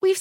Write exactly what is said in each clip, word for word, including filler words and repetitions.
We've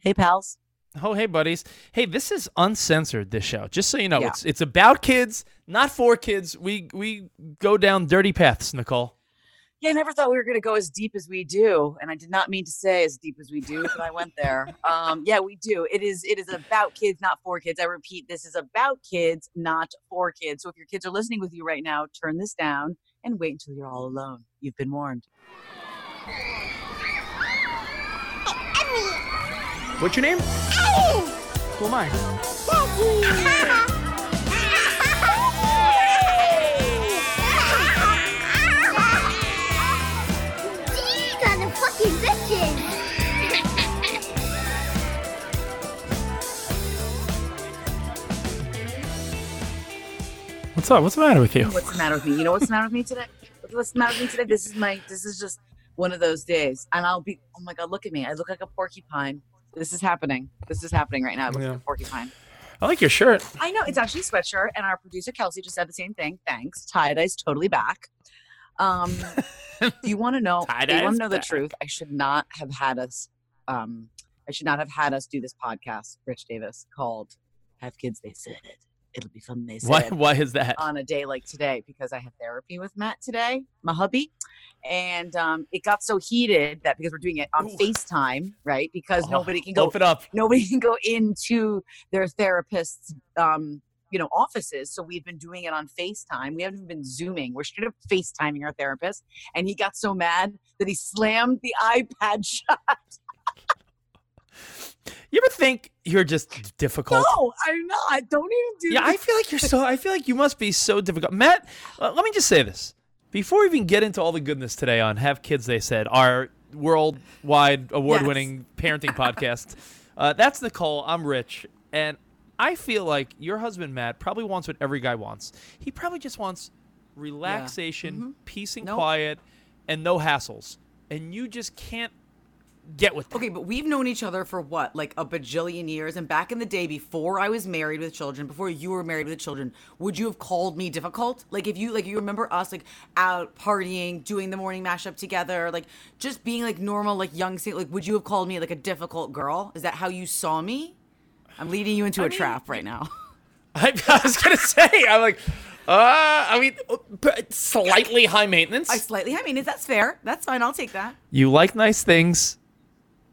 Hey, pals. Oh, hey, buddies. Hey, this is uncensored, this show. Just so you know, yeah. it's it's about kids, not for kids. We we go down dirty paths, Nicole. Yeah, I never thought we were going to go as deep as we do. And I did not mean to say as deep as we do, but I went there. Um, yeah, we do. It is it is about kids, not for kids. I repeat, this is about kids, not for kids. So if your kids are listening with you right now, turn this down and wait until you're all alone. You've been warned. What's your name? Hey. Who am I? Hey. These are the fucking bitches. What's up? What's the matter with you? What's the matter with me? You know what's the matter with me today? What's the matter with me today? This is my. This is just one of those days, and I'll be. Oh my God! Look at me. I look like a porcupine. This is happening. This is happening right now. It looks yeah. like a porcupine. I like your shirt. I know. It's actually a sweatshirt, and our producer, Kelsey, just said the same thing. Thanks. Tie-dye's totally back. Um, do you want to know? Do you want to know back. The truth? I should not have had us um, I should not have had us do this podcast, Rich Davis, called Have Kids They Said It. It'll be fun they said. Why, why is that? On a day like today, because I had therapy with Matt today, my hubby. And um, it got so heated that because we're doing it on Ooh. FaceTime, right? Because oh, nobody can go open up. Nobody can go into their therapist's um, you know, offices. So we've been doing it on FaceTime. We haven't been Zooming. We're straight up FaceTiming our therapist. And he got so mad that he slammed the iPad shut. You ever think you're just difficult? No, I'm not. Don't even do that. Yeah, this. I feel like you're so, I feel like you must be so difficult. Matt, uh, let me just say this. Before we even get into all the goodness today on Have Kids They Said, our worldwide award-winning yes. parenting podcast, uh, that's Nicole, I'm Rich, and I feel like your husband, Matt, probably wants what every guy wants. He probably just wants relaxation, yeah. mm-hmm. peace and nope. quiet, and no hassles. And you just can't get with them. Okay, but we've known each other for what, like a bajillion years? And back in the day, before I was married with children, before you were married with children, would you have called me difficult? Like if you, like you remember us like out partying, doing the morning mashup together, like just being like normal, like young, like would you have called me like a difficult girl? Is that how you saw me? I'm leading you into I a mean, trap right now. I, I was going to say, I'm like, Uh, I mean, slightly high maintenance. I slightly high maintenance. That's fair. That's fine. I'll take that. You like nice things.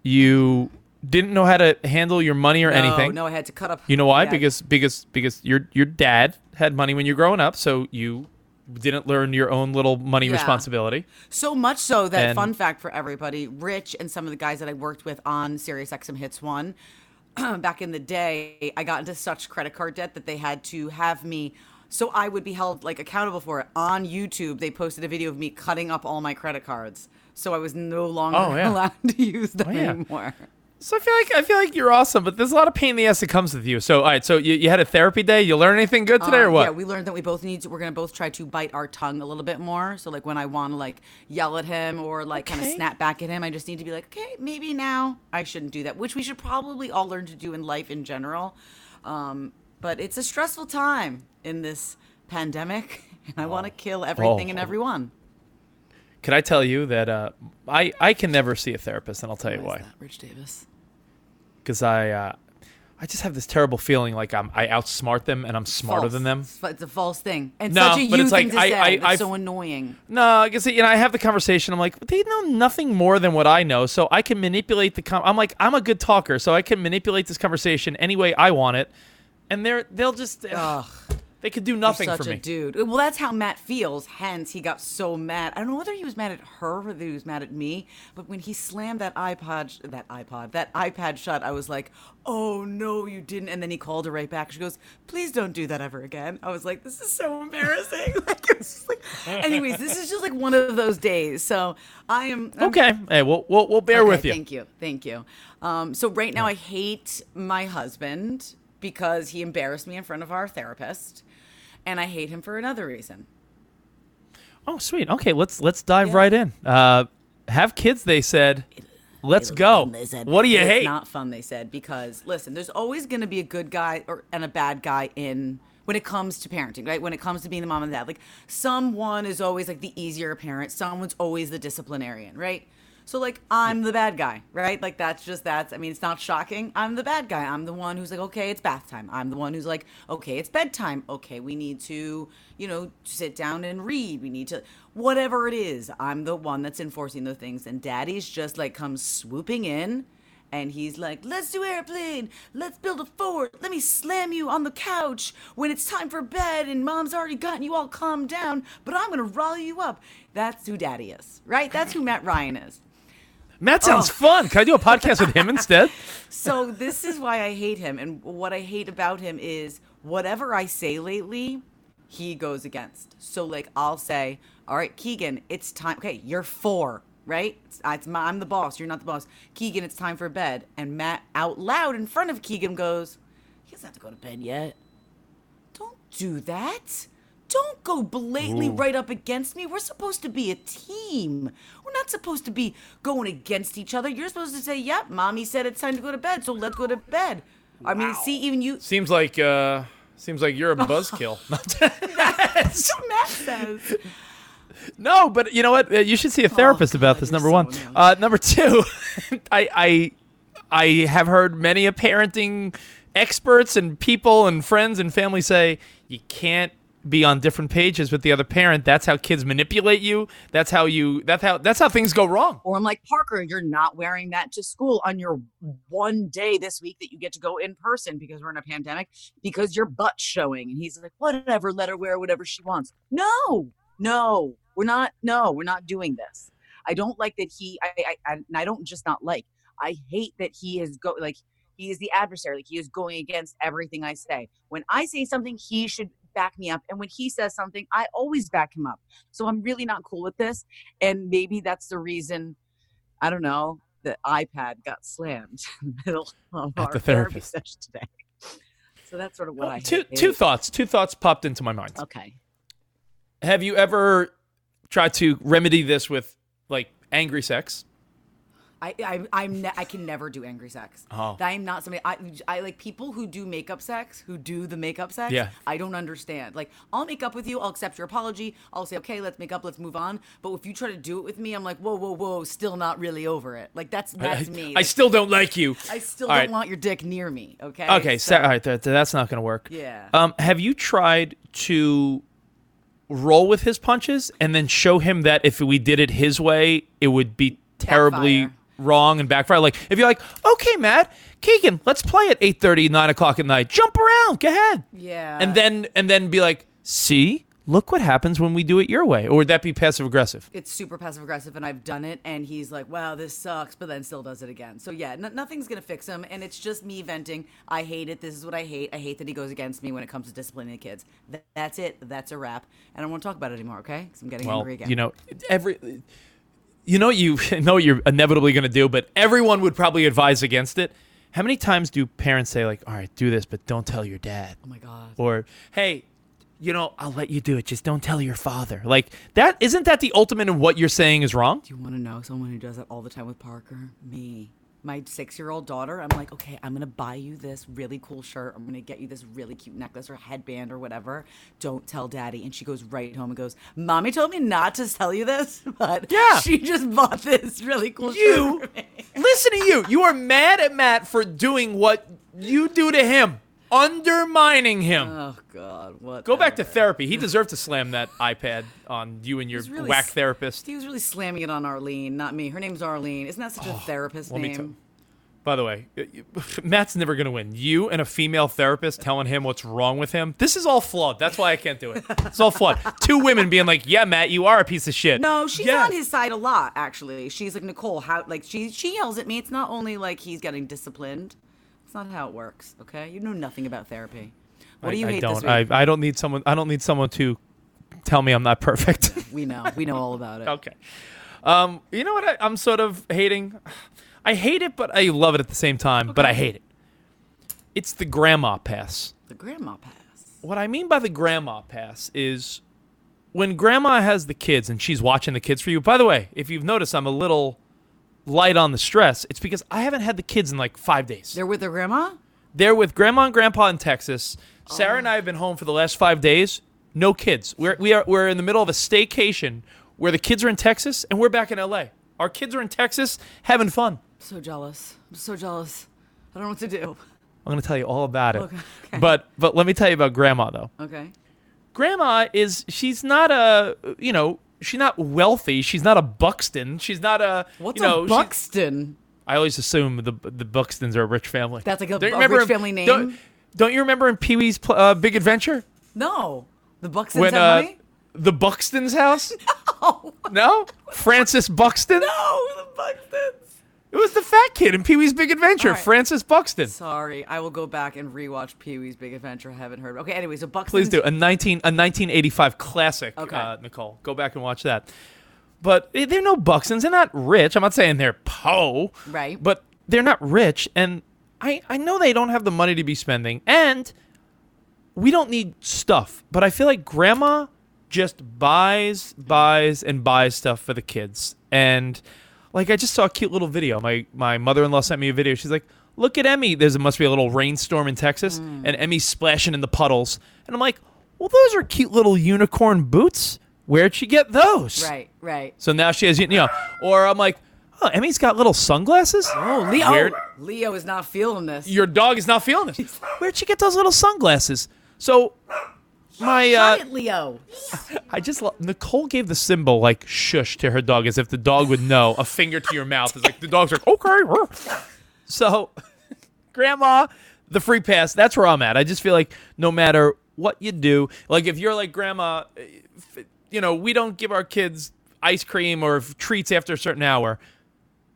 You didn't know how to handle your money or no, anything. No, I had to cut up. You know why? Dad. Because because because your your dad had money when you were growing up, so you didn't learn your own little money yeah. responsibility. So much so that, and fun fact for everybody, Rich and some of the guys that I worked with on Sirius X M Hits one, back in the day, I got into such credit card debt that they had to have me, so I would be held like accountable for it. On YouTube, they posted a video of me cutting up all my credit cards. So I was no longer oh, yeah. allowed to use them oh, yeah. anymore. So I feel like I feel like you're awesome, but there's a lot of pain in the ass that comes with you. So all right, so you, you had a therapy day. You learn anything good today, uh, or what? Yeah, we learned that we both need to. We're gonna both try to bite our tongue a little bit more. So like when I want to like yell at him or like okay. kind of snap back at him, I just need to be like, okay, maybe now I shouldn't do that. Which we should probably all learn to do in life in general. Um, but it's a stressful time in this pandemic, and I oh. want to kill everything oh. and everyone. Can I tell you that uh, I I can never see a therapist, and I'll tell you why. Why is that, Rich Davis? Because I uh, I just have this terrible feeling like I'm, I outsmart them and I'm smarter false. than them. It's a false thing. It's no, such a you it's thing like, to I, say. I, it's I've, so annoying. No, I guess, you know, I have the conversation. I'm like, they know nothing more than what I know, so I can manipulate the com- I'm like, I'm a good talker, so I can manipulate this conversation any way I want it. And they're, they'll just... Ugh. They could do nothing for me. Such a dude. Well, that's how Matt feels, hence he got so mad. I don't know whether he was mad at her or whether he was mad at me, but when he slammed that iPod, that iPod, that iPad shut, I was like, oh, no, you didn't. And then he called her right back. She goes, please don't do that ever again. I was like, this is so embarrassing. Like, it was just like, anyways, this is just like one of those days. So I am. I'm, okay. Hey, we'll, we'll, we'll bear okay, with you. Thank you. Thank you. Um, so right now yeah. I hate my husband because he embarrassed me in front of our therapist. And I hate him for another reason. Oh, sweet. Okay, let's let's dive yeah. right in. Uh, have kids, they said. Let's it go. Fun, they said. What do you it's hate? It's not fun, they said, because, listen, there's always going to be a good guy or and a bad guy in when it comes to parenting, right? When it comes to being the mom and dad. Like, someone is always, like, the easier parent. Someone's always the disciplinarian, right? So, like, I'm the bad guy, right? Like, that's just, that's, I mean, it's not shocking. I'm the bad guy. I'm the one who's like, okay, it's bath time. I'm the one who's like, okay, it's bedtime. Okay, we need to, you know, sit down and read. We need to, whatever it is, I'm the one that's enforcing the things. And daddy's just, like, comes swooping in, and he's like, let's do airplane. Let's build a fort. Let me slam you on the couch when it's time for bed, and mom's already gotten you all calmed down, but I'm going to rile you up. That's who daddy is, right? That's who Matt Ryan is. Matt sounds oh. fun. Can I do a podcast with him instead? So this is why I hate him. And what I hate about him is whatever I say lately, he goes against. So, like, I'll say, all right, Keegan, it's time. Okay, you're four, right? It's, it's my, I'm the boss. You're not the boss. Keegan, it's time for bed. And Matt out loud in front of Keegan goes, he doesn't have to go to bed yet. Don't do that. Don't go blatantly Ooh. right up against me. We're supposed to be a team. We're not supposed to be going against each other. You're supposed to say, yep, mommy said it's time to go to bed, so let's go to bed. Wow. I mean, see, even you... Seems like uh, seems like you're a buzzkill. That's what Matt says. No, but you know what? You should see a therapist oh, about God, this, number so one. Uh, number two, I, I, I have heard many a parenting experts and people and friends and family say, you can't be on different pages with the other parent. That's how kids manipulate you. That's how you. That's how. That's how things go wrong. Or I'm like, Parker, you're not wearing that to school on your one day this week that you get to go in person because we're in a pandemic because your butt's showing. And he's like, whatever, let her wear whatever she wants. No, no, we're not. No, we're not doing this. I don't like that he. I. I. I and I don't just not like. I hate that he is go like he is the adversary. Like, he is going against everything I say. When I say something, he should back me up, and when he says something, I always back him up. So I'm really not cool with this, and maybe that's the reason, I don't know, the iPad got slammed in the middle of At our the therapy session today. So that's sort of what well, I two hate. two thoughts two thoughts popped into my mind. Okay, have you ever tried to remedy this with, like, angry sex? I I I'm ne- I can never do angry sex. Oh. I am not somebody. I I like people who do makeup sex, who do the makeup sex. Yeah. I don't understand. Like, I'll make up with you. I'll accept your apology. I'll say, okay, let's make up. Let's move on. But if you try to do it with me, I'm like, whoa, whoa, whoa. Still not really over it. Like, that's that's I, me. Like, I still don't like you. I still all don't right. want your dick near me. Okay. Okay. So, so, all right. That, that's not going to work. Yeah. Um. Have you tried to roll with his punches and then show him that if we did it his way, it would be terribly backfire. wrong and backfire? Like, if you're like, okay, Matt, Keegan, let's play at eight thirty, nine o'clock at night. Jump around. Go ahead. Yeah. And then and then be like, see, look what happens when we do it your way. Or would that be passive-aggressive? It's super passive-aggressive, and I've done it, and he's like, wow, this sucks, but then still does it again. So, yeah, n- nothing's going to fix him, and it's just me venting. I hate it. This is what I hate. I hate that he goes against me when it comes to disciplining the kids. Th- that's it. That's a wrap. And I don't want to talk about it anymore, okay? Because I'm getting well, angry again. you know, every... You know you know what you're inevitably going to do, but everyone would probably advise against it. How many times do parents say, like, all right, do this, but don't tell your dad? Oh, my God. Or, hey, you know, I'll let you do it. Just don't tell your father. Like, that isn't that the ultimate in what you're saying is wrong? Do you want to know someone who does that all the time with Parker? Me. My six-year-old daughter, I'm like, okay, I'm going to buy you this really cool shirt. I'm going to get you this really cute necklace or headband or whatever. Don't tell daddy. And she goes right home and goes, mommy told me not to tell you this, but yeah. she just bought this really cool you, shirt. You, listen to you. You are mad at Matt for doing what you do to him. Undermining him. Oh, God. What? Go back to therapy. He deserved to slam that iPad on you and your really whack therapist. He was really slamming it on Arlene, not me. Her name's Arlene. Isn't that such oh, a therapist well, name? T- By the way, Matt's never going to win. You and a female therapist telling him what's wrong with him. This is all flawed. That's why I can't do it. It's all flawed. Two women being like, yeah, Matt, you are a piece of shit. No, she's yeah. on his side a lot, actually. She's like, Nicole, how? Like she she yells at me. It's not only like he's getting disciplined. It's not how it works, okay? You know nothing about therapy. What I, do you I hate don't. this week? I, I don't need someone. I don't need someone to tell me I'm not perfect. We know. We know all about it. Okay. Um, you know what I, I'm sort of hating? I hate it, but I love it at the same time, okay. but I hate it. It's the grandma pass. The grandma pass. What I mean by the grandma pass is when grandma has the kids and she's watching the kids for you. By the way, if you've noticed, I'm a little light on the stress. It's because I haven't had the kids in like five days. They're with their grandma? They're with grandma and grandpa in Texas. Oh. Sarah and I have been home for the last five days. No kids. We're, we are, we're in the middle of a staycation where the kids are in Texas and we're back in L A. Our kids are in Texas having fun. So jealous. I'm so jealous. I don't know what to do. I'm going to tell you all about it. Okay, okay. But but let me tell you about Grandma, though. Okay. Grandma is, she's not a, you know, she's not wealthy. She's not a Buxton. She's not a, What's you know. a Buxton? I always assume the the Buxtons are a rich family. That's like a, a rich family name? Don't, don't you remember in Pee-wee's uh, Big Adventure? No. The Buxtons when, have money? Uh, the Buxton's house? No. No? Francis Buxton? No, the Buxtons. It was the fat kid in Pee-wee's Big Adventure, right. Francis Buxton. Sorry, I will go back and rewatch Pee-wee's Big Adventure. I haven't heard. Okay, anyway, so Buxton. Please do a nineteen a nineteen eighty-five classic. Okay. uh, Nicole, go back and watch that. But they're no Buxtons. They're not rich. I'm not saying they're po. Right. But they're not rich, and I I know they don't have the money to be spending, and we don't need stuff. But I feel like Grandma just buys, buys, and buys stuff for the kids, and. Like, I just saw a cute little video. My my mother-in-law sent me a video. She's like, look at Emmy. There must be a little rainstorm in Texas, mm. and Emmy's splashing in the puddles. And I'm like, well, those are cute little unicorn boots. Where'd she get those? Right, right. So now she has, you know, or I'm like, oh, Emmy's got little sunglasses? Oh, Leo. Where'd, Leo is not feeling this. Your dog is not feeling this. Where'd she get those little sunglasses? So my uh, Shut it, Leo. I just lo- Nicole gave the symbol like shush to her dog as if the dog would know. A finger to your mouth is like the dog's like okay. So, Grandma, the free pass. That's where I'm at. I just feel like no matter what you do, like if you're like Grandma, you know we don't give our kids ice cream or treats after a certain hour.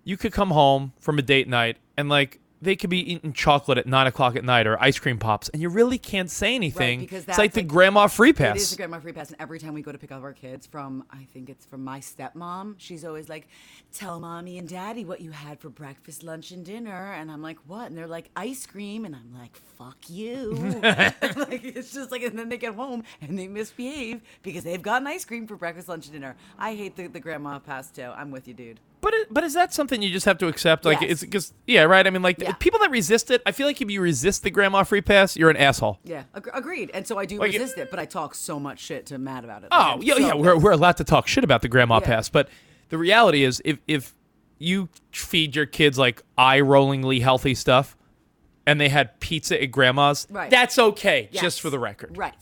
You could come home from a date night and like. They could be eating chocolate at nine o'clock at night or ice cream pops, and you really can't say anything. Right, because that's it's like the like, grandma free pass. It is the grandma free pass, and every time we go to pick up our kids from, I think it's from my stepmom, she's always like, tell mommy and daddy what you had for breakfast, lunch, and dinner. And I'm like, what? And they're like, ice cream. And I'm like, fuck you. Like, it's just like, and then they get home, and they misbehave because they've gotten ice cream for breakfast, lunch, and dinner. I hate the, the grandma pass, too. I'm with you, dude. But it, but is that something you just have to accept? Like yes. It's because yeah, right. I mean, like yeah. people that resist it, I feel like if you resist the grandma free pass, you're an asshole. Yeah, ag- agreed. And so I do like resist it, it, but I talk so much shit to Matt about it. Like, oh I'm yeah, so yeah. We're we're allowed to talk shit about the grandma yeah. pass, but the reality is, if if you feed your kids like eye-rollingly healthy stuff, and they had pizza at grandma's, right. that's okay. Yes. Just for the record, right.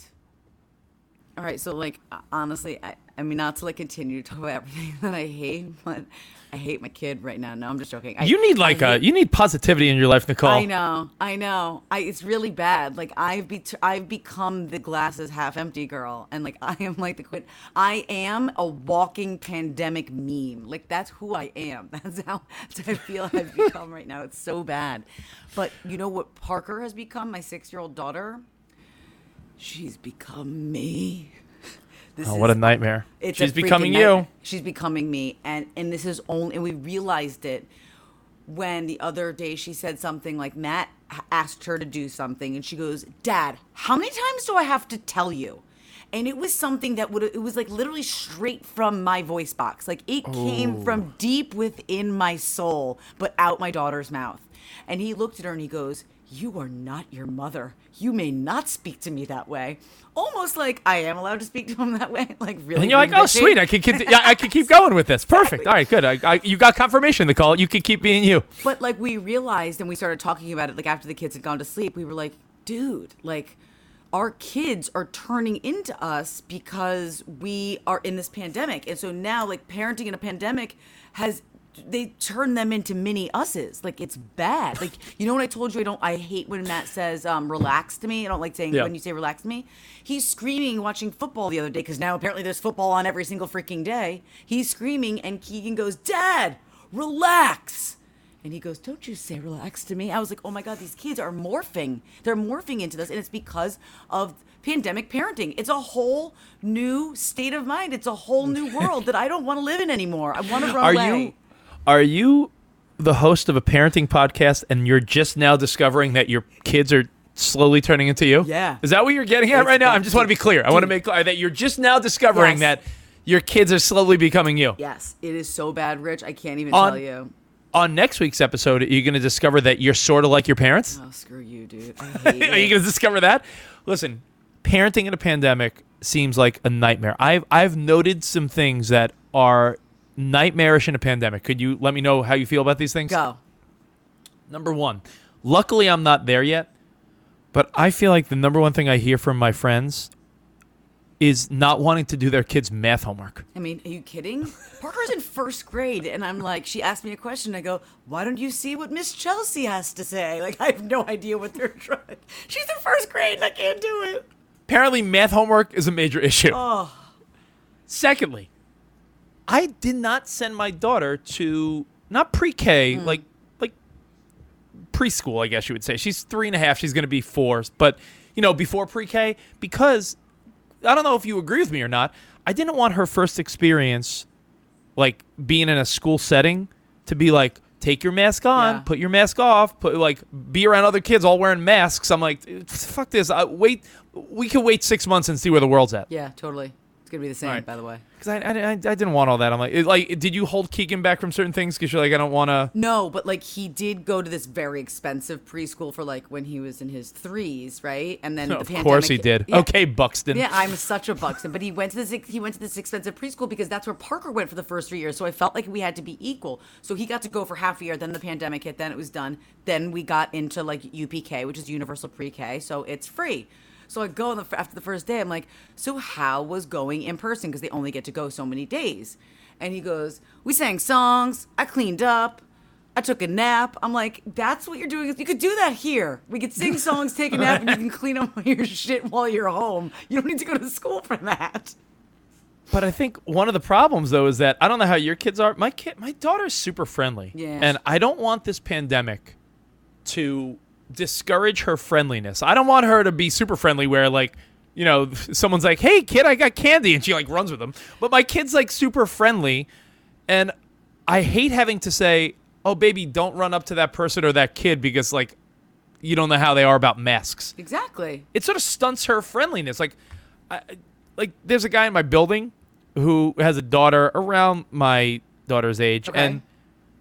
All right, so like honestly, I, I mean, not to like continue to talk about everything that I hate, but I hate my kid right now. No, I'm just joking. I, you need like I a hate, you need positivity in your life, Nicole. I know, I know. I it's really bad. Like I've be I've become the glasses half empty girl, and like I am like the quit. I am a walking pandemic meme. Like that's who I am. That's how I feel I've become right now. It's so bad. But you know what Parker has become? My six-year-old daughter. She's become me. This oh, is, what a nightmare. It's She's a becoming nightmare. you. She's becoming me. And and this is only, and we realized it when the other day she said something like Matt asked her to do something. And she goes, Dad, how many times do I have to tell you? And it was something that would, it was like literally straight from my voice box. Like it oh. came from deep within my soul, but out my daughter's mouth. And he looked at her and he goes, "You are not your mother. You may not speak to me that way." Almost like I am allowed to speak to him that way. Like really. And you're like, oh, sweet. I can keep, I can keep going with this. Perfect. Exactly. All right, good. I, I, you got confirmation. The call. You can keep being you. But like we realized, and we started talking about it. Like after the kids had gone to sleep, we were like, dude, like our kids are turning into us because we are in this pandemic. And so now like parenting in a pandemic has, they turn them into mini us's. Like it's bad. Like, you know what I told you? I don't, I hate when Matt says, um, relax to me. I don't like saying yeah. when you say relax to me. He's screaming, watching football the other day. Cause now apparently there's football on every single freaking day. He's screaming and Keegan goes, "Dad, relax." And he goes, "Don't you say relax to me." I was like, oh my God, these kids are morphing. They're morphing into this. And it's because of pandemic parenting. It's a whole new state of mind. It's a whole new world that I don't want to live in anymore. I want to run are away. You- Are you the host of a parenting podcast and you're just now discovering that your kids are slowly turning into you? Yeah. Is that what you're getting at it's right now? I just want to be clear. I want to make clear that you're just now discovering yes. that your kids are slowly becoming you. Yes. It is so bad, Rich. I can't even on, tell you. On next week's episode, are you going to discover that you're sort of like your parents? Oh, screw you, dude. I hate it. Are you going to discover that? Listen, parenting in a pandemic seems like a nightmare. I've I've noted some things that are nightmarish in a pandemic. Could you let me know how you feel about these things? Go. Number one, luckily I'm not there yet, but I feel like the number one thing I hear from my friends is not wanting to do their kids' math homework. I mean, are you kidding? Parker's in first grade, and I'm like, she asked me a question. I go, "Why don't you see what Miss Chelsea has to say?" Like, I have no idea what they're trying. She's in first grade, and I can't do it. Apparently, math homework is a major issue. Oh. Secondly, I did not send my daughter to, not pre-K, mm. like like preschool, I guess you would say. She's three and a half. She's going to be four. But, you know, before pre-K, because, I don't know if you agree with me or not, I didn't want her first experience, like, being in a school setting to be like, take your mask on, yeah. put your mask off, put like be around other kids all wearing masks. I'm like, fuck this. I, wait, we could wait six months and see where the world's at. Yeah, totally. It's going to be the same, right. By the way. Because I, I, I didn't want all that. I'm like, it, like, did you hold Keegan back from certain things? Because you're like, I don't want to. No, but like he did go to this very expensive preschool for like when he was in his threes, right? And then no, the of pandemic. Of course he did. Yeah. Okay, Buxton. Yeah, I'm such a Buxton. But he went to this he went to this expensive preschool because that's where Parker went for the first three years. So I felt like we had to be equal. So he got to go for half a year. Then the pandemic hit. Then it was done. Then we got into like U P K, which is Universal Pre-K. So it's free. So I go on the, after the first day, I'm like, so how was going in person? Because they only get to go so many days. And he goes, we sang songs. I cleaned up. I took a nap. I'm like, that's what you're doing. You could do that here. We could sing songs, take a nap, and you can clean up your shit while you're home. You don't need to go to school for that. But I think one of the problems, though, is that I don't know how your kids are. My kid, my daughter's super friendly. Yeah. And I don't want this pandemic to discourage her friendliness. I don't want her to be super friendly where, like, you know, someone's like, "Hey, kid, I got candy," and she like runs with them. But my kid's like super friendly, and I hate having to say, "Oh, baby, don't run up to that person or that kid," because like you don't know how they are about masks. Exactly. It sort of stunts her friendliness. Like, I, like there's a guy in my building who has a daughter around my daughter's age, okay. and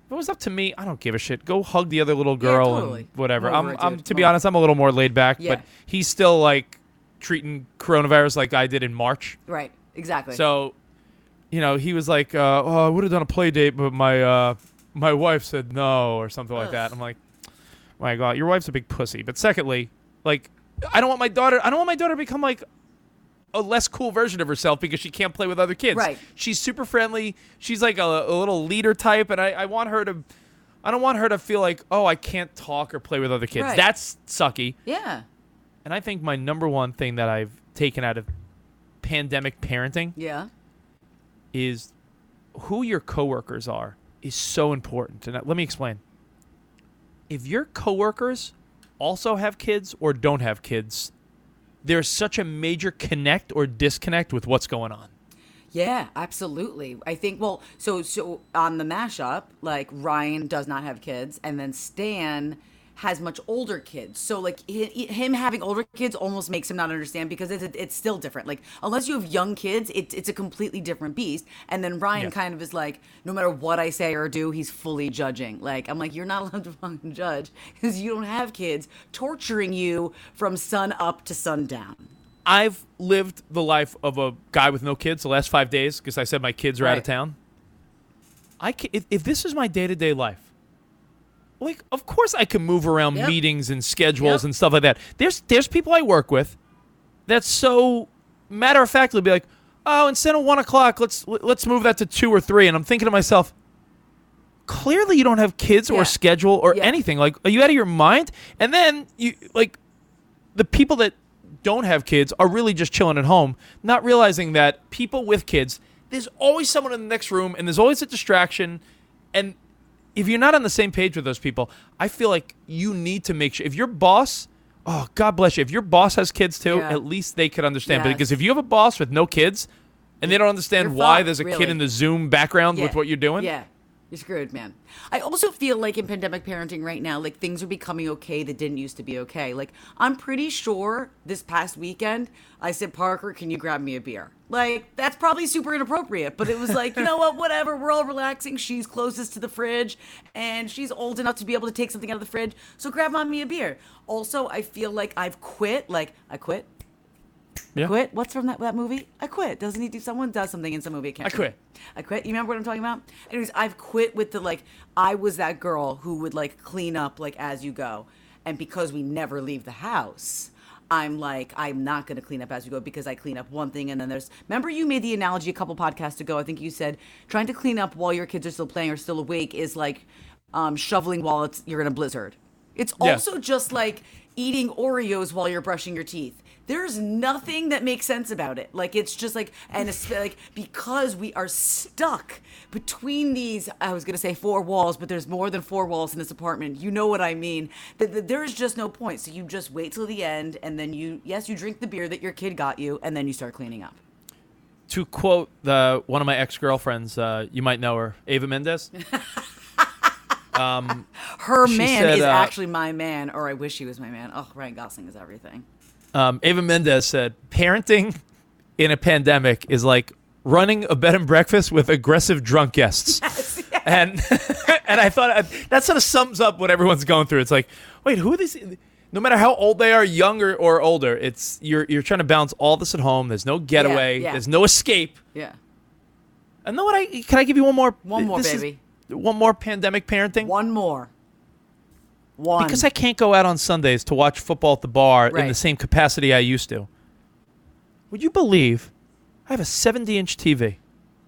if it was up to me, I don't give a shit. Go hug the other little girl yeah, totally. and whatever. I'm, it, I'm, to be honest, I'm a little more laid back, yeah. but he's still like treating coronavirus like I did in March. Right, exactly. So, you know, he was like, uh, "Oh, I would have done a play date, but my uh, my wife said no," or something Ugh. like that. I'm like, my God, your wife's a big pussy. But secondly, like, I don't want my daughter. I don't want my daughter to become like a less cool version of herself because she can't play with other kids. Right. She's super friendly. She's like a, a little leader type, and I, I want her to. I don't want her to feel like, oh, I can't talk or play with other kids. Right. That's sucky. Yeah. And I think my number one thing that I've taken out of pandemic parenting. Yeah. Is who your coworkers are is so important, and let me explain. If your coworkers also have kids or don't have kids, there's such a major connect or disconnect with what's going on. Yeah, absolutely. I think, well, so so on the mashup, like Ryan does not have kids, and then Stan has much older kids. So like h- him having older kids almost makes him not understand, because it's it's still different. Like unless you have young kids, it's it's a completely different beast. And then Ryan yeah. kind of is like, no matter what I say or do, he's fully judging. Like, I'm like, you're not allowed to fucking judge because you don't have kids torturing you from sun up to sundown. I've lived the life of a guy with no kids the last five days because I said my kids are right. out of town. I can, if, if this is my day-to-day life, like, of course I can move around yep. meetings and schedules yep. and stuff like that. There's there's people I work with that's so matter-of-factly be like, oh, instead of one o'clock, let's let's move that to two or three. And I'm thinking to myself, clearly you don't have kids yeah. or schedule or yeah. anything. Like, are you out of your mind? And then you like the people that don't have kids are really just chilling at home, not realizing that people with kids, there's always someone in the next room and there's always a distraction. And if you're not on the same page with those people, I feel like you need to make sure if your boss, oh, God bless you. If your boss has kids too, yeah. at least they could understand. Yes. Because if you have a boss with no kids and they don't understand you're why fucked, there's a really. kid in the Zoom background yeah. with what you're doing. Yeah. You're screwed, man. I also feel like in pandemic parenting right now, like things are becoming okay that didn't used to be okay. Like, I'm pretty sure this past weekend, I said, Parker, can you grab me a beer? Like, that's probably super inappropriate, but it was like, you know what, whatever, we're all relaxing. She's closest to the fridge, and she's old enough to be able to take something out of the fridge, so grab on me a beer. Also, I feel like I've quit. Like, I quit. Yeah. Quit. What's from that, that movie? I quit. Doesn't he do someone does something in some movie? I can't. I quit. I quit. You remember what I'm talking about? Anyways, I've quit with the like. I was that girl who would like clean up like as you go, and because we never leave the house, I'm like I'm not going to clean up as we go because I clean up one thing and then there's. Remember you made the analogy a couple podcasts ago. I think you said trying to clean up while your kids are still playing or still awake is like um, shoveling while it's, you're in a blizzard. It's also yeah. just like eating Oreos while you're brushing your teeth. There's nothing that makes sense about it. Like, it's just like, and it's like, because we are stuck between these, I was going to say four walls, but there's more than four walls in this apartment. You know what I mean? That the, there is just no point. So you just wait till the end. And then you, yes, you drink the beer that your kid got you. And then you start cleaning up. To quote the, one of my ex-girlfriends, uh, you might know her, Ava Mendez. um, her man said, is uh, actually my man, or I wish he was my man. Oh, Ryan Gosling is everything. Um, Ava Mendez said, parenting in a pandemic is like running a bed and breakfast with aggressive drunk guests. Yes, yes. And and I thought I, that sort of sums up what everyone's going through. It's like, wait, who are these? No matter how old they are, younger or older, it's you're you're trying to balance all this at home. There's no getaway. Yeah, yeah. There's no escape. Yeah. And then what I can I give you one more? One more, this baby. Is, one more pandemic parenting? One more. One. Because I can't go out on Sundays to watch football at the bar right. in the same capacity I used to. Would you believe I have a seventy-inch T V?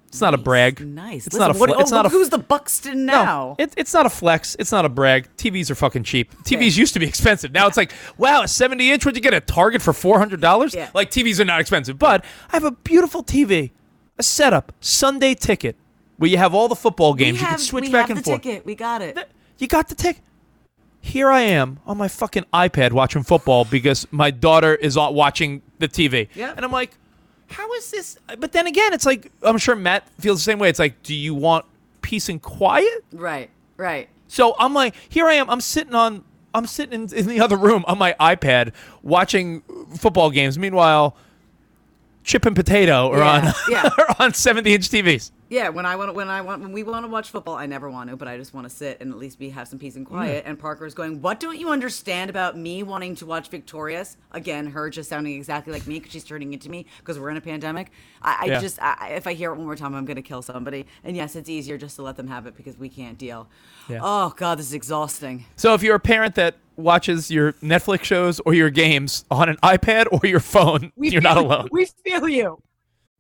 It's nice. Not a brag. Nice. It's Listen, not a. Fle- what, it's oh, not a who's the Buxton now? No, it, it's not a flex. It's not a brag. T Vs are fucking cheap. Okay. T Vs used to be expensive. Now yeah. it's like, wow, a seventy-inch. Would you get at Target for four hundred dollars? Yeah. Like T Vs are not expensive, but I have a beautiful T V, a setup, Sunday ticket, where you have all the football games. We have, you can switch we back have and the forth. Ticket. We got it. You got the ticket. Here I am on my fucking iPad watching football because my daughter is watching the T V. Yep. And I'm like, how is this? But then again, it's like, I'm sure Matt feels the same way. It's like, do you want peace and quiet? Right, right. So I'm like, here I am. I'm sitting on, I'm sitting in, in the other room on my iPad watching football games. Meanwhile, Chip and Potato are yeah, on yeah. are on seventy-inch T Vs. Yeah, when I want, when I want, when we want to watch football, I never want to, but I just want to sit and at least we have some peace and quiet. Mm. And Parker's going, "What don't you understand about me wanting to watch Victorious?" Again, her just sounding exactly like me because she's turning into me because we're in a pandemic. I, I yeah. just, I, if I hear it one more time, I'm gonna kill somebody. And yes, it's easier just to let them have it because we can't deal. Yeah. Oh God, this is exhausting. So if you're a parent that watches your Netflix shows or your games on an iPad or your phone, we you're not alone. You. We feel you.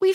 We've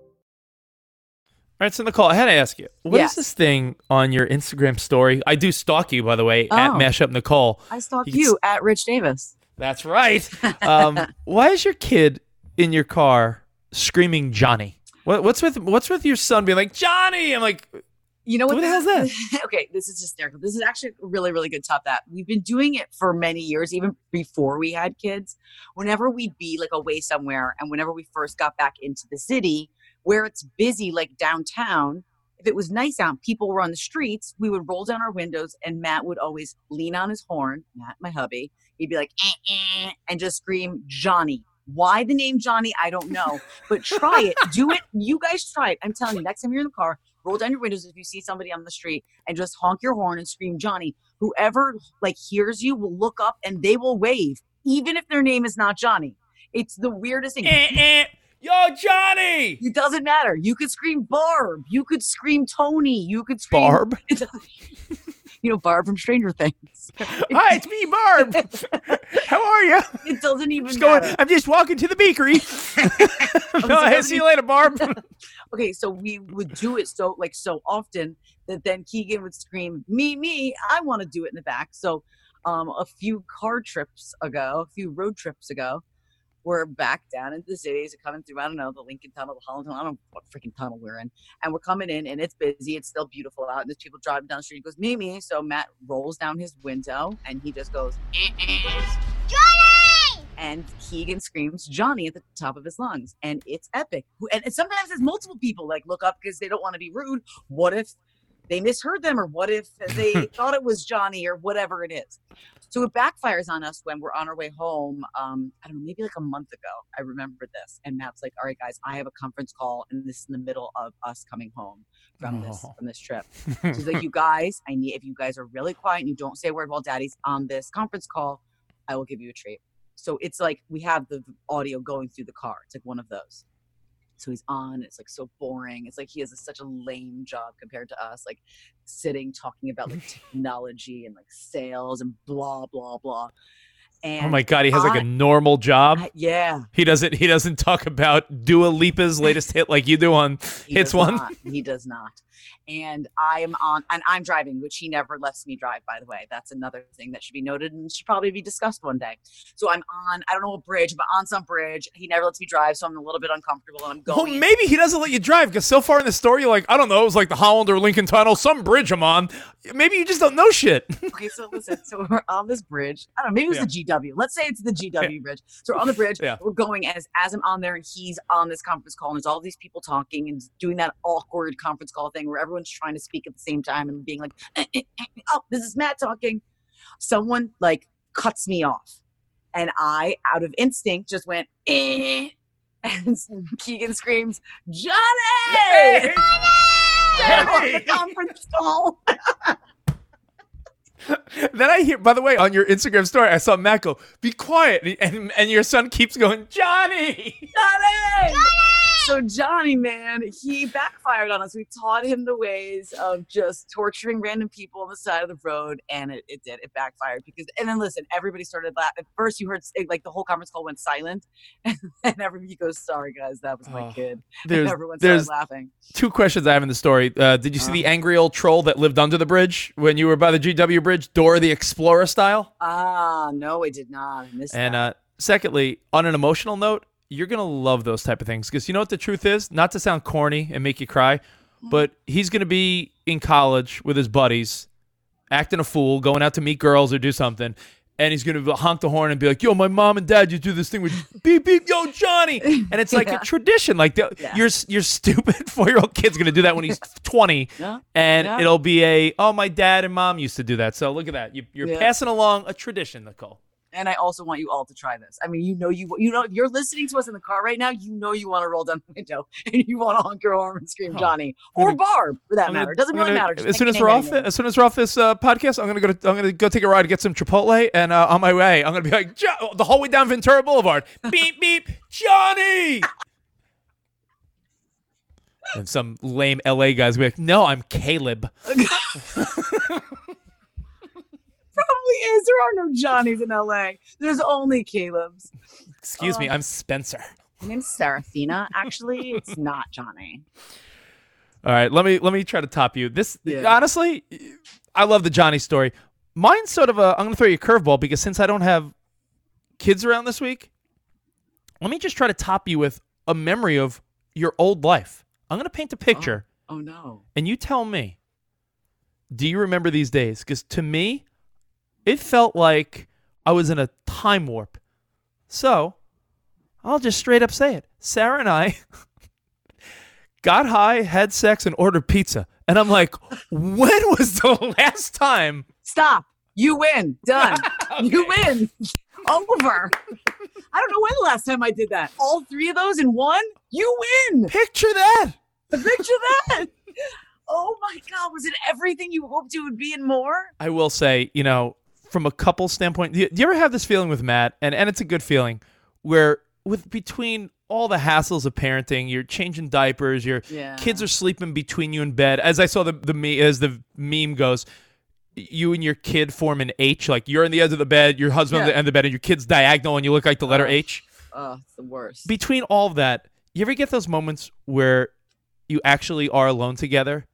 All right, so Nicole, I had to ask you, what yes. is this thing on your Instagram story? I do stalk you, by the way, oh. at Mashup Nicole. I stalk you, you at Rich Davis. That's right. Um, why is your kid in your car screaming Johnny? What, what's with what's with your son being like, Johnny? I'm like, you know what? What the hell's that? Okay, this is hysterical. This is actually a really, really good top that. We've been doing it for many years, even before we had kids. Whenever we'd be like away somewhere, and whenever we first got back into the city, where it's busy, like downtown, if it was nice out, people were on the streets, we would roll down our windows, and Matt would always lean on his horn, Matt, my hubby, he'd be like, eh, eh, and just scream, Johnny. Why the name Johnny? I don't know, but try it. Do it. You guys try it. I'm telling you, next time you're in the car, roll down your windows if you see somebody on the street and just honk your horn and scream, Johnny. Whoever like hears you will look up and they will wave, even if their name is not Johnny. It's the weirdest thing. Eh, eh. Yo, Johnny! It doesn't matter. You could scream Barb. You could scream Tony. You could scream... Barb? You know, Barb from Stranger Things. Hi, it's me, Barb. How are you? It doesn't even just matter. Going, I'm just walking to the bakery. No, hey, see you later, Barb. Okay, so we would do it so like so often that then Keegan would scream, me, me, I want to do it in the back. So um, a few car trips ago, a few road trips ago, we're back down into the cities, coming through, I don't know, the Lincoln Tunnel, the Holland Tunnel, I don't know what freaking tunnel we're in. And we're coming in, and it's busy. It's still beautiful out, and there's people driving down the street. He goes, Mimi. So Matt rolls down his window, and he just goes, Johnny! And Keegan screams Johnny at the top of his lungs. And it's epic. And sometimes there's multiple people, like, look up because they don't want to be rude. What if they misheard them, or what if they thought it was Johnny, or whatever it is. So it backfires on us when we're on our way home. Um, I don't know, maybe like a month ago, I remember this. And Matt's like, all right, guys, I have a conference call, and this is in the middle of us coming home from oh. this from this trip. So he's like, you guys, I need if you guys are really quiet and you don't say a word while Daddy's on this conference call, I will give you a treat. So it's like we have the audio going through the car. It's like one of those. So he's on, it's like so boring. It's like he has a, such a lame job compared to us, like sitting, talking about like technology and like sales and blah, blah, blah. And oh my God, he has I, like a normal job. I, yeah. He doesn't, he doesn't talk about Dua Lipa's latest hit like you do on he Hits One. Not. He does not. And I am on, and I'm driving, which he never lets me drive, by the way. That's another thing that should be noted and should probably be discussed one day. So I'm on, I don't know a bridge, but on some bridge, he never lets me drive. So I'm a little bit uncomfortable and I'm going. Well, maybe he doesn't let you drive because so far in the story, you're like, I don't know, it was like the Holland or Lincoln Tunnel, some bridge I'm on. Maybe you just don't know shit. Okay, so listen, so we're on this bridge. I don't know, maybe it was yeah. the G W. Let's say it's the G W yeah. bridge. So we're on the bridge, yeah. we're going as, as I'm on there and he's on this conference call and there's all these people talking and doing that awkward conference call thing where everyone's trying to speak at the same time and being like, eh, eh, eh, oh, this is Matt talking. Someone like cuts me off. And I, out of instinct, just went, eh. And Keegan screams, Johnny! Hey! Johnny! Hey! Conference call. Then I hear, by the way, on your Instagram story, I saw Matt go, be quiet. And, and your son keeps going, Johnny! Johnny! Johnny! So Johnny, man, he backfired on us. We taught him the ways of just torturing random people on the side of the road, and it, it did. It backfired because, and then listen, everybody started laughing. At first, you heard like the whole conference call went silent, and then everybody goes, "Sorry, guys, that was my oh, kid." And everyone started laughing. Two questions I have in the story: uh, Did you see uh, the angry old troll that lived under the bridge when you were by the G W Bridge, Dora the Explorer style? Ah, uh, no, I did not. I missed and, that. And uh, secondly, on an emotional note. You're going to love those type of things because you know what the truth is? Not to sound corny and make you cry, but he's going to be in college with his buddies acting a fool, going out to meet girls or do something. And he's going to honk the horn and be like, yo, my mom and dad, you do this thing with beep, beep, yo, Johnny. And it's like yeah. a tradition. Like, the, yeah. your, your stupid four-year-old kid's going to do that when he's twenty. Yeah. And yeah. it'll be a, oh, my dad and mom used to do that. So look at that. You, you're yeah. passing along a tradition, Nicole. And I also want you all to try this. I mean, you know, you you know, if you're listening to us in the car right now, you know you want to roll down the window and you want to honk your horn and scream oh, Johnny or gonna, Barb for that gonna, matter. It doesn't gonna, really matter. Just as soon as we're off, as soon as we're off this uh, podcast, I'm gonna go. To, I'm gonna go take a ride and get some Chipotle. And uh, on my way, I'm gonna be like jo- the whole way down Ventura Boulevard. Beep beep, Johnny. And some lame L A guys be like, "No, I'm Caleb." Probably is. There are no Johnnies in L A. There's only Caleb's. Excuse um, me, I'm Spencer. My name's Serafina. Actually, it's not Johnny. All right, let me let me try to top you. This yeah. honestly, I love the Johnny story. Mine's sort of a. I'm gonna throw you a curveball because since I don't have kids around this week, let me just try to top you with a memory of your old life. I'm gonna paint a picture. Oh, oh no! And you tell me. Do you remember these days? Because to me, it felt like I was in a time warp. So I'll just straight up say it. Sarah and I got high, had sex, and ordered pizza. And I'm like, when was the last time? Stop. You win. Done. Okay. You win. Over. I don't know when the last time I did that. All three of those in one? You win. Picture that. Picture that. Oh, my God. Was it everything you hoped it would be and more? I will say, you know, from a couple standpoint, do you, do you ever have this feeling with Matt? And, and it's a good feeling where with between all the hassles of parenting, you're changing diapers, your yeah. kids are sleeping between you in bed. As I saw the, the me as the meme goes, you and your kid form an H. Like you're on the edge of the bed, your husband yeah. on the end of the bed, and your kid's diagonal, and you look like the letter oh. H. Oh, it's the worst. Between all of that, you ever get those moments where you actually are alone together?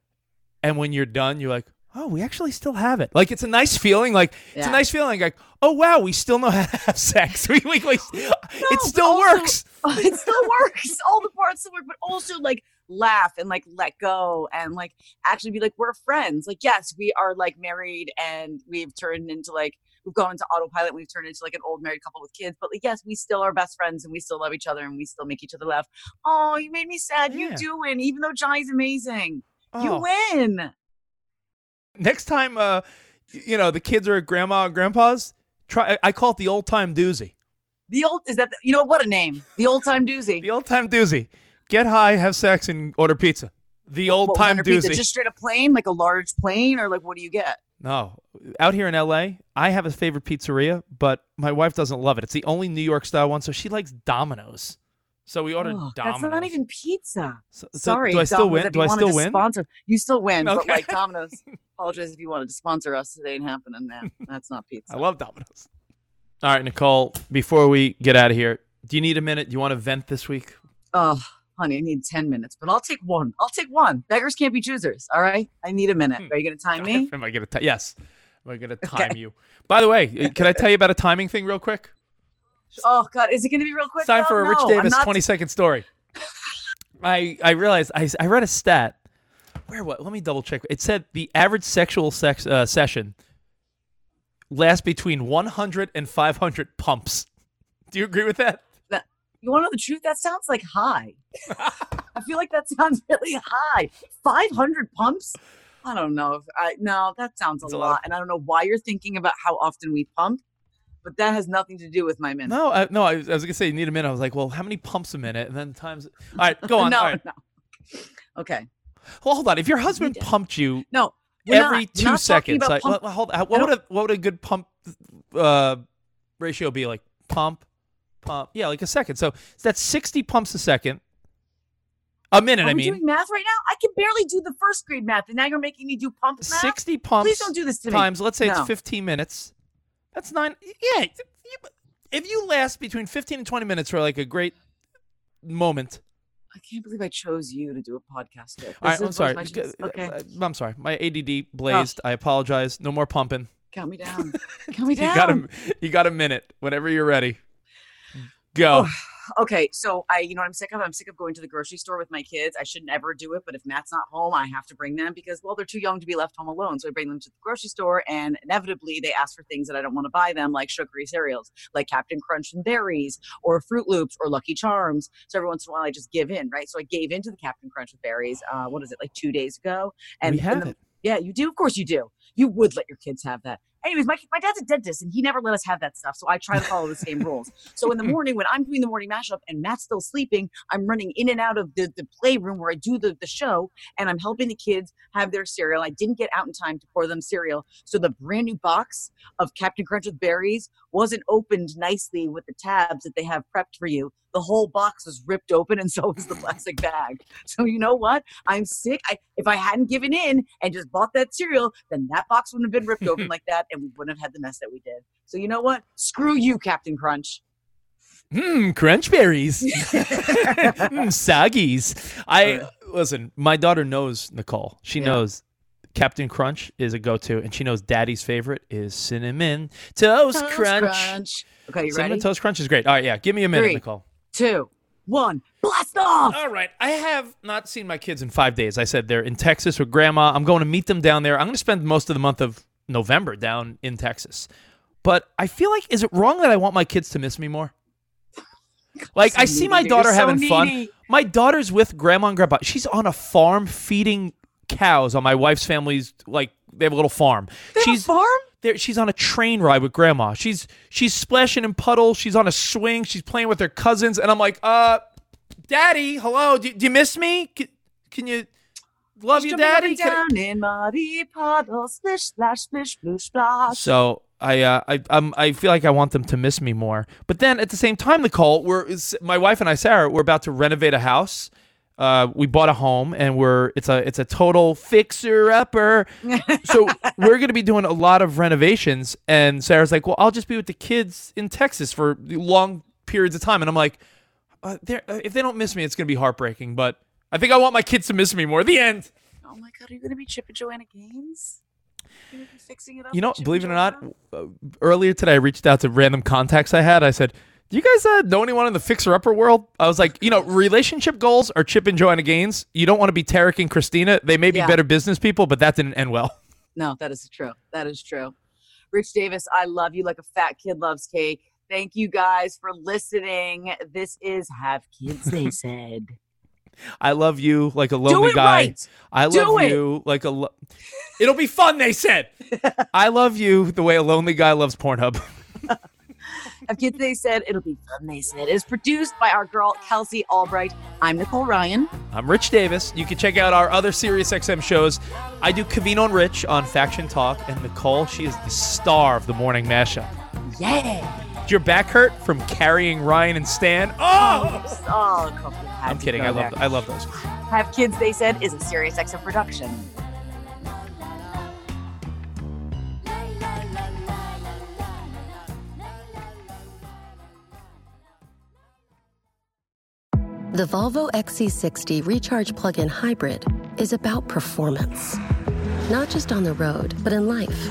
And when you're done, you're like, oh, we actually still have it. Like, it's a nice feeling. Like, yeah. it's a nice feeling. Like, oh, wow, we still know how to have sex. we, we, we, no, it still also, works. It still works. All the parts still work. But also, like, laugh and, like, let go and, like, actually be like, we're friends. Like, yes, we are, like, married and we've turned into, like, we've gone into autopilot. We've turned into, like, an old married couple with kids. But, like, yes, we still are best friends and we still love each other and we still make each other laugh. Oh, you made me sad. Yeah. You do win, even though Johnny's amazing. Oh. You win. Next time, uh, you know, the kids are at grandma and grandpa's, try. I call it the old time doozy. The old, is that, the, you know, what a name. The old time doozy. The old time doozy. Get high, have sex, and order pizza. The old what, time doozy. Pizza? Just straight a plane, like a large plane, or like what do you get? No. Out here in L A, I have a favorite pizzeria, but my wife doesn't love it. It's the only New York style one, so she likes Domino's. So we ordered oh, Domino's. That's not even pizza. So, so Sorry. Do I still Domino's, win? Do I still win? Sponsor. You still win, okay. But like Domino's. Apologize if you wanted to sponsor us. It ain't happening now. That's not pizza. I love Domino's. All right, Nicole, before we get out of here, do you need a minute? Do you want to vent this week? Oh, honey, I need ten minutes, but I'll take one. I'll take one. Beggars can't be choosers, all right? I need a minute. Hmm. Are you going to time me? Am I going to time? Yes. Am I going to time okay. you? By the way, can I tell you about a timing thing real quick? Oh, God. Is it going to be real quick? It's time no, for a Rich no, Davis twenty-second t- story. I, I realized I, I read a stat. Where what? Let me double check. It said the average sexual sex uh, session lasts between one hundred and five hundred pumps. Do you agree with that? that you want to know the truth? That sounds like high. I feel like that sounds really high. five hundred pumps? I don't know. If I No, that sounds a lot. a lot. And I don't know why you're thinking about how often we pump. But that has nothing to do with my minute. No, I, no, I was, I was going to say you need a minute. I was like, well, how many pumps a minute? And then times. All right, go on. no, right. no. Okay. Well, hold on. If your husband pumped you no, every not. two not seconds, like, pump- well, hold on. What would a what would a good pump uh, ratio be? Like pump, pump. Yeah, like a second. So that's sixty pumps a second. A minute, Are I mean. Are we doing math right now? I can barely do the first grade math, and now you're making me do pump math? sixty pumps. Please don't do this to me. Times, let's say no. it's fifteen minutes. That's nine. Yeah. If you last between fifteen and twenty minutes for like a great moment. I can't believe I chose you to do a podcast. This All right. I'm sorry. Okay. I'm sorry. My A D D blazed. Oh. I apologize. No more pumping. Count me down. Count me down. You got a, you got a minute. Whenever you're ready. Go. Oh. okay, so I, you know what I'm sick of? I'm sick of going to the grocery store with my kids. I shouldn't ever do it, but if Matt's not home, I have to bring them because, well, they're too young to be left home alone. So I bring them to the grocery store and inevitably they ask for things that I don't want to buy them, like sugary cereals, like Captain Crunch and berries or Fruit Loops or Lucky Charms. So every once in a while I just give in, right? So I gave in to the Captain Crunch with berries, uh, what is it, like two days ago? And we have and the, it. Yeah, you do. Of course you do. You would let your kids have that. Anyways, my my dad's a dentist and he never let us have that stuff. So I try to follow the same rules. So in the morning when I'm doing the morning mashup and Matt's still sleeping, I'm running in and out of the, the playroom where I do the, the show and I'm helping the kids have their cereal. I didn't get out in time to pour them cereal. So the brand new box of Captain Crunch with berries wasn't opened nicely with the tabs that they have prepped for you. The whole box was ripped open and so was the plastic bag. So you know what? I'm sick. I, if I hadn't given in and just bought that cereal, then that box wouldn't have been ripped open like that. And we wouldn't have had the mess that we did. So you know what? Screw you, Captain Crunch. Mmm, crunch berries. mm, soggies. I uh, listen, my daughter knows, Nicole. She yeah. knows Captain Crunch is a go-to, and she knows Daddy's favorite is Cinnamon Toast, Toast Crunch. Crunch. Okay, you Cinnamon ready? Cinnamon Toast Crunch is great. All right, yeah. Give me a minute, Three, Nicole. Two. One, blast off! All right, I have not seen my kids in five days. I said they're in Texas with Grandma. I'm going to meet them down there. I'm going to spend most of the month of November down in Texas. But I feel like, is it wrong that I want my kids to miss me more? Like, so I see needy. my daughter You're having so fun. My daughter's with Grandma and Grandpa. She's on a farm feeding cows on my wife's family's, like, they have a little farm. They she's, have a farm? There, she's on a train ride with Grandma. She's she's splashing in puddles. She's on a swing. She's playing with her cousins. And I'm like, uh, Daddy, hello. Do, do you miss me? Can, can you love just you, Daddy? Down I- in muddy puddles, splish, splash, splish, blue, splash. So I, uh, I, um, I feel like I want them to miss me more. But then at the same time, Nicole, we're my wife and I, Sarah, we're about to renovate a house. Uh, we bought a home and we're it's a it's a total fixer upper. So we're gonna be doing a lot of renovations. And Sarah's like, well, I'll just be with the kids in Texas for long periods of time. And I'm like, uh, if they don't miss me, it's gonna be heartbreaking. But I think I want my kids to miss me more. The end. Oh my God, are you gonna be Chip and Joanna Gaines? You're gonna be fixing it up. You know, believe it or not, uh, earlier today I reached out to random contacts I had. I said, do you guys uh, know anyone in the fixer-upper world? I was like, you know, relationship goals are Chip and Joanna Gaines. You don't want to be Tarek and Christina. They may be yeah. better business people, but that didn't end well. No, that is true. That is true. Rich Davis, I love you like a fat kid loves cake. Thank you guys for listening. This is Have Kids They Said. I love you like a lonely guy. Right. I love you like a... Lo- It'll be fun, they said. I love you the way a lonely guy loves Pornhub. Have Kids They Said, it'll be fun, they said. It is produced by our girl, Kelsey Albright. I'm Nicole Ryan. I'm Rich Davis. You can check out our other Sirius X M shows. I do Kavino and Rich on Faction Talk. And Nicole, she is the star of the morning mashup. Yeah. Did your back hurt from carrying Ryan and Stan? Oh! Oh, a couple of I'm kidding. I love, I love those. Have Kids They Said is a Sirius X M production. The Volvo X C sixty Recharge Plug-In Hybrid is about performance, not just on the road, but in life.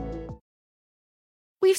We've